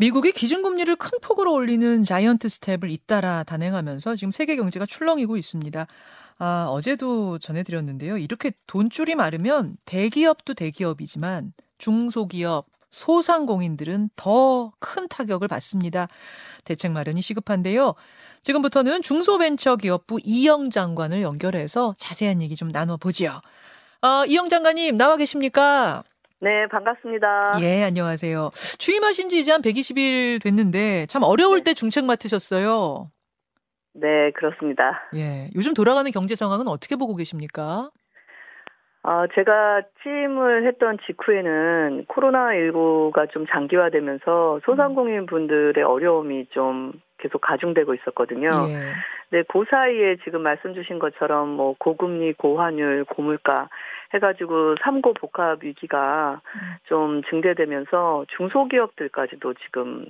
미국이 기준금리를 큰 폭으로 올리는 자이언트 스텝을 잇따라 단행하면서 지금 세계 경제가 출렁이고 있습니다. 아, 어제도 전해드렸는데요. 이렇게 돈줄이 마르면 대기업도 대기업이지만 중소기업, 소상공인들은 더 큰 타격을 받습니다. 대책 마련이 시급한데요. 지금부터는 중소벤처기업부 이영 장관을 연결해서 자세한 얘기 좀 나눠보지요. 이영 장관님 나와 계십니까? 네, 반갑습니다. 예, 안녕하세요. 취임하신 지 이제 한 120일 됐는데 참 어려울 때 중책 맡으셨어요. 네, 그렇습니다. 예, 요즘 돌아가는 경제 상황은 어떻게 보고 계십니까? 제가 취임을 했던 직후에는 코로나19가 좀 장기화되면서 소상공인 분들의 어려움이 좀 계속 가중되고 있었거든요. 예. 근데 그 사이에 지금 말씀 주신 것처럼 뭐 고금리, 고환율, 고물가 해가지고 3고 복합 위기가 좀 증대되면서 중소기업들까지도 지금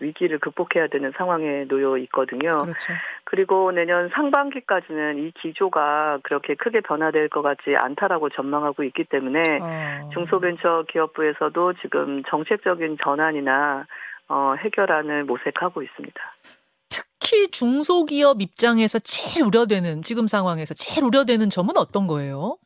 위기를 극복해야 되는 상황에 놓여 있거든요. 그렇죠. 그리고 내년 상반기까지는 이 기조가 그렇게 크게 변화될 것 같지 않다라고 전망하고 있기 때문에 중소벤처기업부에서도 지금 정책적인 전환이나 해결안을 모색하고 있습니다. 특히 중소기업 입장에서 제일 우려되는, 지금 상황에서 제일 우려되는 점은 어떤 거예요?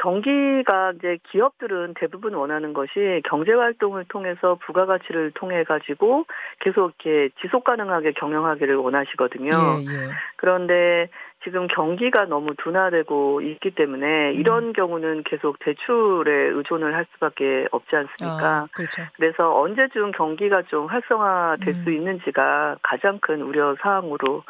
경기가 이제 기업들은 대부분 원하는 것이 경제 활동을 통해서 부가가치를 통해 가지고 계속 이렇게 지속 가능하게 경영하기를 원하시거든요. 예, 예. 그런데 지금 경기가 너무 둔화되고 있기 때문에 이런 경우는 계속 대출에 의존을 할 수밖에 없지 않습니까? 아, 그렇죠. 그래서 언제쯤 경기가 좀 활성화될 수 있는지가 가장 큰 우려 사항으로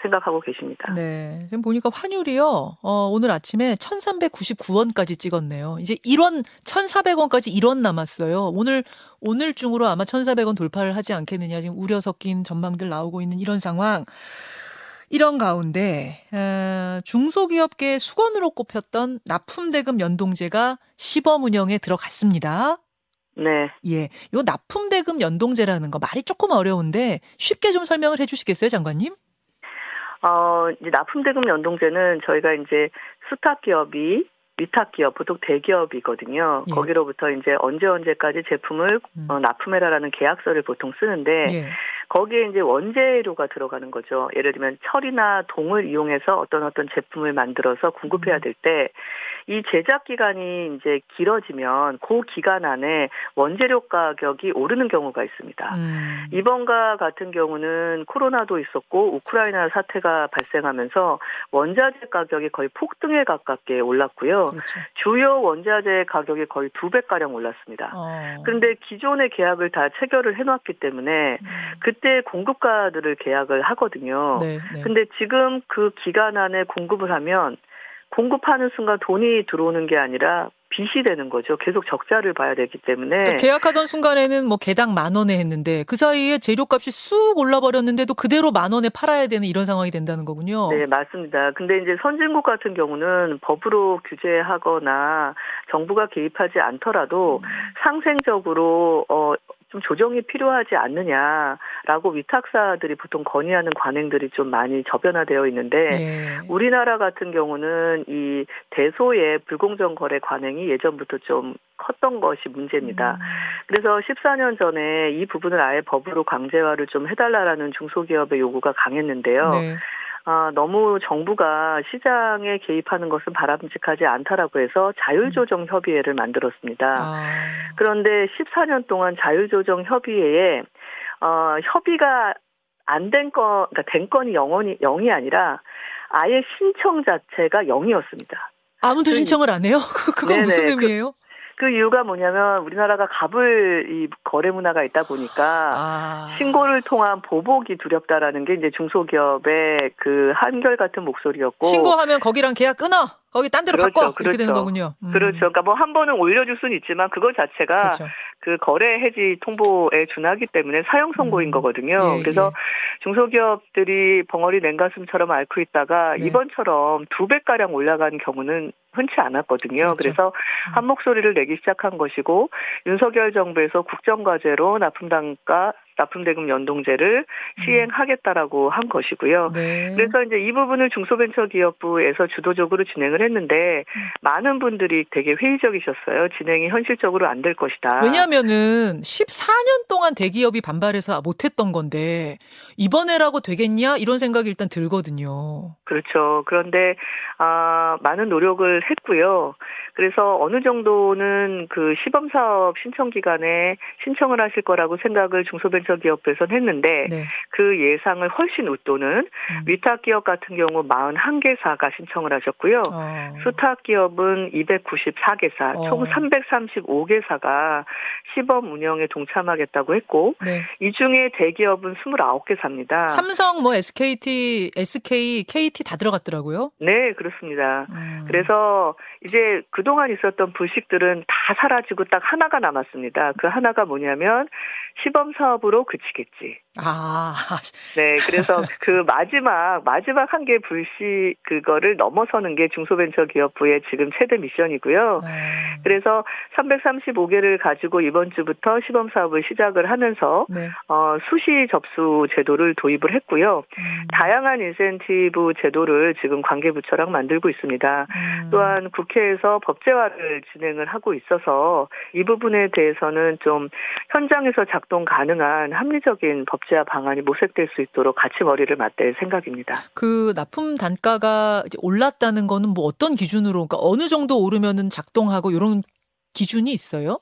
생각하고 계십니다. 네, 지금 보니까 환율이요. 오늘 아침에 1,399원까지 찍었네요. 이제 1원, 1,400원까지 1원 남았어요. 오늘 중으로 아마 1,400원 돌파를 하지 않겠느냐, 지금 우려 섞인 전망들 나오고 있는 이런 상황. 이런 가운데 중소기업계의 수건으로 꼽혔던 납품대금 연동제가 시범 운영에 들어갔습니다. 네. 예, 요 납품대금 연동제라는 거 말이 조금 어려운데 쉽게 좀 설명을 해주시겠어요, 장관님? 이제 납품대금 연동제는 저희가 이제 스타트업이 위탁기업, 보통 대기업이거든요. 예. 거기로부터 이제 언제까지 제품을 납품해라라는 계약서를 보통 쓰는데 예. 거기에 이제 원재료가 들어가는 거죠. 예를 들면 철이나 동을 이용해서 어떤 제품을 만들어서 공급해야 될 때 이 제작 기간이 이제 길어지면 그 기간 안에 원재료 가격이 오르는 경우가 있습니다. 이번과 같은 경우는 코로나도 있었고 우크라이나 사태가 발생하면서 원자재 가격이 거의 폭등에 가깝게 올랐고요. 그렇죠. 주요 원자재 가격이 거의 2배가량 올랐습니다. 그런데 기존의 계약을 다 체결을 해놨기 때문에 그때 공급가들을 계약을 하거든요. 네, 네. 근데 지금 그 기간 안에 공급을 하면 공급하는 순간 돈이 들어오는 게 아니라 빚이 되는 거죠. 계속 적자를 봐야 되기 때문에. 그러니까 계약하던 순간에는 뭐 개당 10,000원에 했는데 그 사이에 재료값이 쑥 올라버렸는데도 그대로 10,000원에 팔아야 되는 이런 상황이 된다는 거군요. 네, 맞습니다. 근데 이제 선진국 같은 경우는 법으로 규제하거나 정부가 개입하지 않더라도 상생적으로 좀 조정이 필요하지 않느냐라고 위탁사들이 보통 건의하는 관행들이 좀 많이 저변화되어 있는데 네. 우리나라 같은 경우는 이 대소의 불공정 거래 관행이 예전부터 좀 컸던 것이 문제입니다. 그래서 14년 전에 이 부분을 아예 법으로 강제화를 좀 해달라라는 중소기업의 요구가 강했는데요. 네. 너무 정부가 시장에 개입하는 것은 바람직하지 않다라고 해서 자율조정협의회를 만들었습니다. 그런데 14년 동안 자율조정협의회에 협의가 안 된 건, 그러니까 된 건이 0이 아니라 아예 신청 자체가 0이었습니다. 아무도 신청을 안 해요? 그건 네네, 무슨 의미예요? 그 이유가 뭐냐면 우리나라가 갑을 이 거래 문화가 있다 보니까 신고를 통한 보복이 두렵다라는 게 이제 중소기업의 그 한결같은 목소리였고 신고하면 거기랑 계약 끊어. 거기 딴 데로 그렇죠, 바꿔. 그렇죠. 이렇게 되는 거군요. 그렇죠. 그러니까 뭐 한 번은 올려줄 수는 있지만 그거 자체가 그렇죠. 그 거래 해지 통보에 준하기 때문에 사형 선고인 거거든요. 예, 그래서 예. 중소기업들이 벙어리 냉가슴처럼 앓고 있다가 네. 이번처럼 2배가량 올라간 경우는 흔치 않았거든요. 그렇죠. 그래서 한 목소리를 내기 시작한 것이고 윤석열 정부에서 국정과제로 납품단가 납품대금 연동제를 시행하겠다라고 한 것이고요. 네. 그래서 이제 이 부분을 중소벤처기업부에서 주도적으로 진행을 했는데 많은 분들이 되게 회의적이셨어요. 진행이 현실적으로 안 될 것이다. 왜냐하면은 14년 동안 대기업이 반발해서 못했던 건데 이번에라고 되겠냐 이런 생각이 일단 들거든요. 그렇죠. 그런데 많은 노력을 했고요. 그래서 어느 정도는 그 시범사업 신청 기간에 신청을 하실 거라고 생각을 중소벤처기업부에서는 했는데 네. 그 예상을 훨씬 웃도는 위탁기업 같은 경우 41개사가 신청을 하셨고요. 수탁기업은 294개사, 총 335개사가 시범 운영에 동참하겠다고 했고 네. 이 중에 대기업은 29개사입니다. 삼성, SKT, SK, KT 다 들어갔더라고요. 네, 그렇습니다. 그래서 이제 그동안 있었던 불식들은 다 사라지고 딱 하나가 남았습니다. 그 하나가 뭐냐면 시범 사업으로 그치겠지. 네, 그래서 그 마지막 한 개 불씨 그거를 넘어서는 게 중소벤처기업부의 지금 최대 미션이고요. 그래서 335개를 가지고 이번 주부터 시범 사업을 시작을 하면서 네. 수시 접수 제도를 도입을 했고요. 다양한 인센티브 제도를 지금 관계부처랑 만들고 있습니다. 또한 국회에서 법제화를 진행을 하고 있어서 이 부분에 대해서는 좀 현장에서 작동 가능한 합리적인 법제화 방안이 모색될 수 있도록 같이 머리를 맞댈 생각입니다. 그 납품 단가가 이제 올랐다는 거는 뭐 어떤 기준으로, 그러니까 어느 정도 오르면은 작동하고 이런 기준이 있어요?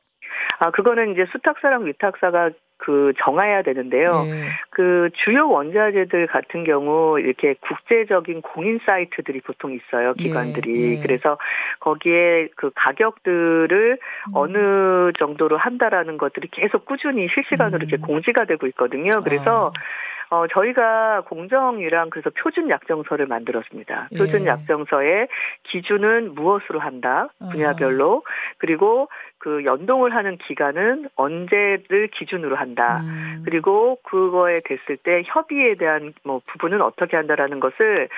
그거는 이제 수탁사랑 위탁사가 그 정해야 되는데요. 네. 그 주요 원자재들 같은 경우 이렇게 국제적인 공인 사이트들이 보통 있어요. 기관들이. 네. 그래서 거기에 그 가격들을 어느 정도로 한다라는 것들이 계속 꾸준히 실시간으로 이렇게 공지가 되고 있거든요. 그래서 저희가 공정위랑 그래서 표준 약정서를 만들었습니다. 표준 약정서의 기준은 무엇으로 한다, 분야별로. 그리고 그 연동을 하는 기간은 언제를 기준으로 한다. 그리고 그거에 됐을 때 협의에 대한 뭐 부분은 어떻게 한다라는 것을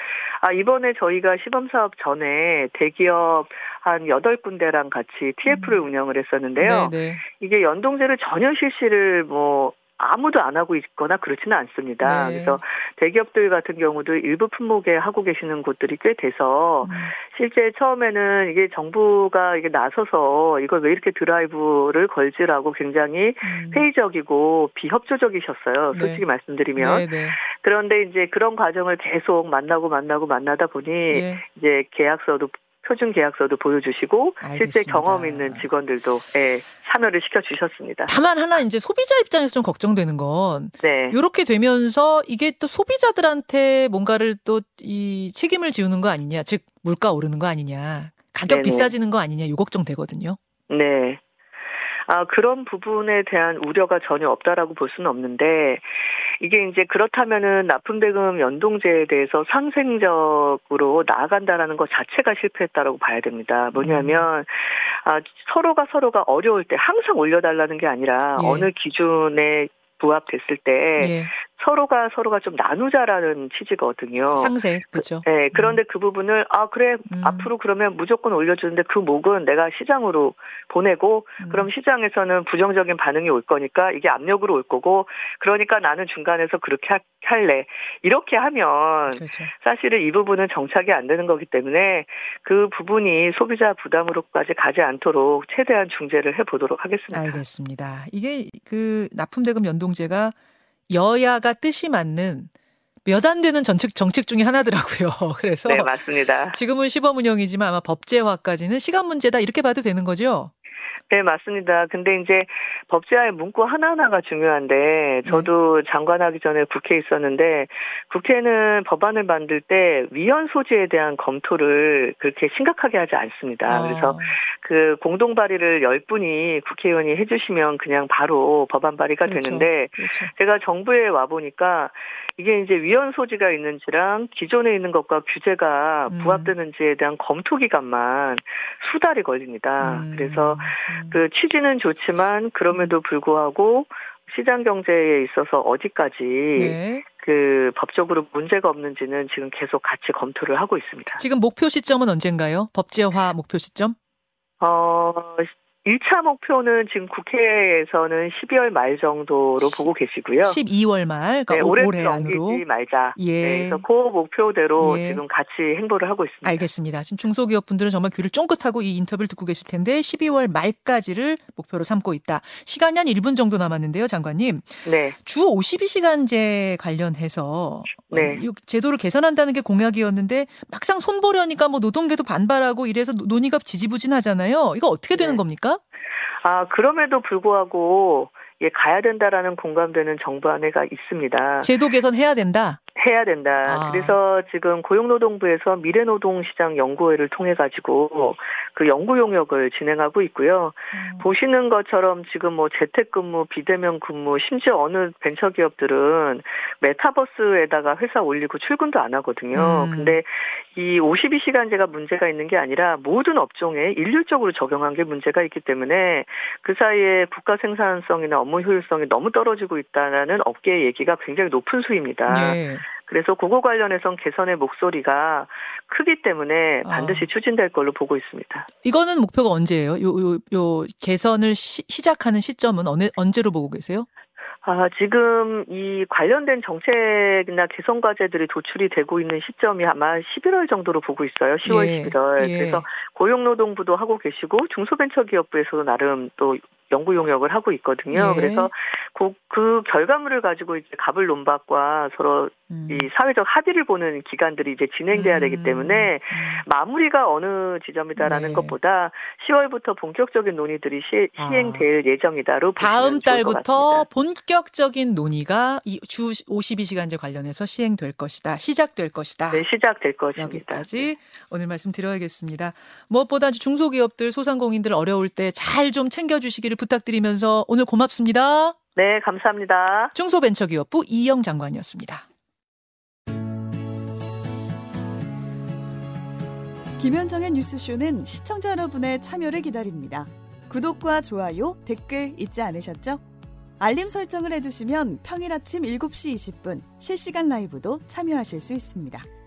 이번에 저희가 시범사업 전에 대기업 한 8군데랑 같이 TF를 운영을 했었는데요. 네네. 이게 연동제를 전혀 실시를 뭐 아무도 안 하고 있거나 그렇지는 않습니다. 네. 그래서 대기업들 같은 경우도 일부 품목에 하고 계시는 곳들이 꽤 돼서 실제 처음에는 이게 정부가 이게 나서서 이걸 왜 이렇게 드라이브를 걸지라고 굉장히 회의적이고 비협조적이셨어요. 솔직히 네. 말씀드리면. 네, 네. 그런데 이제 그런 과정을 계속 만나다 보니 네. 이제 계약서도 표준 계약서도 보여주시고 알겠습니다. 실제 경험 있는 직원들도 참여를 시켜주셨습니다. 다만 하나 이제 소비자 입장에서 좀 걱정되는 건 네. 이렇게 되면서 이게 또 소비자들한테 뭔가를 또 이 책임을 지우는 거 아니냐, 즉 물가 오르는 거 아니냐, 가격 네네. 비싸지는 거 아니냐, 이 걱정되거든요. 네. 그런 부분에 대한 우려가 전혀 없다라고 볼 수는 없는데 이게 이제 그렇다면은 납품대금 연동제에 대해서 상생적으로 나아간다라는 것 자체가 실패했다라고 봐야 됩니다. 뭐냐면 서로가 어려울 때 항상 올려달라는 게 아니라 어느 기준에 부합됐을 때 서로가 좀 나누자라는 취지거든요. 상세, 그렇죠. 네, 그런데 그 부분을 그래 앞으로 그러면 무조건 올려주는데 그 목은 내가 시장으로 보내고 그럼 시장에서는 부정적인 반응이 올 거니까 이게 압력으로 올 거고 그러니까 나는 중간에서 그렇게 할래. 이렇게 하면 그렇죠. 사실은 이 부분은 정착이 안 되는 거기 때문에 그 부분이 소비자 부담으로까지 가지 않도록 최대한 중재를 해보도록 하겠습니다. 알겠습니다. 이게 그 납품대금 연동제가 여야가 뜻이 맞는 몇 안 되는 정책 중에 하나더라고요. 그래서 네, 맞습니다. 지금은 시범 운영이지만 아마 법제화까지는 시간 문제다 이렇게 봐도 되는 거죠? 네, 맞습니다. 근데 이제 법제화의 문구 하나하나가 중요한데 저도 장관하기 전에 국회에 있었는데 국회는 법안을 만들 때 위헌 소지에 대한 검토를 그렇게 심각하게 하지 않습니다. 그래서 그 공동 발의를 10분이 국회의원이 해주시면 그냥 바로 법안 발의가 그렇죠. 되는데 그렇죠. 제가 정부에 와보니까 이게 이제 위헌 소지가 있는지랑 기존에 있는 것과 규제가 부합되는지에 대한 검토 기간만 수달이 걸립니다. 그래서 그 취지는 좋지만 그럼에도 불구하고 시장 경제에 있어서 어디까지 네. 그 법적으로 문제가 없는지는 지금 계속 같이 검토를 하고 있습니다. 지금 목표 시점은 언젠가요? 법제화 목표 시점? 1차 목표는 지금 국회에서는 12월 말 정도로 보고 계시고요. 12월 말, 그러니까 네, 올해 안으로. 넘기지 말자. 예. 네, 그래서 그 목표대로 예. 지금 같이 행보를 하고 있습니다. 알겠습니다. 지금 중소기업분들은 정말 귀를 쫑긋하고 이 인터뷰를 듣고 계실 텐데 12월 말까지를 목표로 삼고 있다. 시간이 한 1분 정도 남았는데요, 장관님. 네. 주 52시간제 관련해서 네. 이 제도를 개선한다는 게 공약이었는데 막상 손보려니까 뭐 노동계도 반발하고 이래서 논의가 지지부진하잖아요. 이거 어떻게 되는 네. 겁니까? 아, 그럼에도 불구하고 예, 가야 된다라는 공감되는 정부안회가 있습니다. 제도 개선해야 된다? 해야 된다. 아. 그래서 지금 고용노동부에서 미래노동시장연구회를 통해가지고 그 연구 용역을 진행하고 있고요. 보시는 것처럼 지금 뭐 재택근무, 비대면 근무, 심지어 어느 벤처기업들은 메타버스에다가 회사 올리고 출근도 안 하거든요. 근데 이 52시간제가 문제가 있는 게 아니라 모든 업종에 일률적으로 적용한 게 문제가 있기 때문에 그 사이에 국가 생산성이나 업무 효율성이 너무 떨어지고 있다는 업계의 얘기가 굉장히 높은 수입니다. 네. 그래서 그거 관련해서는 개선의 목소리가 크기 때문에 반드시 추진될 걸로 보고 있습니다. 이거는 목표가 언제예요? 요 개선을 시작하는 시점은 언제로 보고 계세요? 아, 지금 이 관련된 정책이나 개선 과제들이 도출이 되고 있는 시점이 아마 11월 정도로 보고 있어요. 10월, 예, 11월. 예. 그래서 고용노동부도 하고 계시고 중소벤처기업부에서도 나름 또 연구 용역을 하고 있거든요. 예. 그래서 그 결과물을 가지고 이제 갑을 논박과 서로 이 사회적 합의를 보는 기간들이 이제 진행돼야 되기 때문에 마무리가 어느 지점이다라는 네. 것보다 10월부터 본격적인 논의들이 시행될 예정이다로 다음 달부터 본격적인 논의가 주 52시간제 관련해서 시행될 것이다. 시작될 것이다. 네, 시작될 것입니다. 여기까지 오늘 말씀드려야겠습니다. 무엇보다 중소기업들, 소상공인들 어려울 때 잘 좀 챙겨주시기를 부탁드리면서 오늘 고맙습니다. 네, 감사합니다. 중소벤처기업부 이영 장관이었습니다. 김현정의 뉴스쇼는 시청자 여러분의 참여를 기다립니다. 구독과 좋아요, 댓글 잊지 않으셨죠? 알림 설정을 해두시면 평일 아침 7시 20분 실시간 라이브도 참여하실 수 있습니다.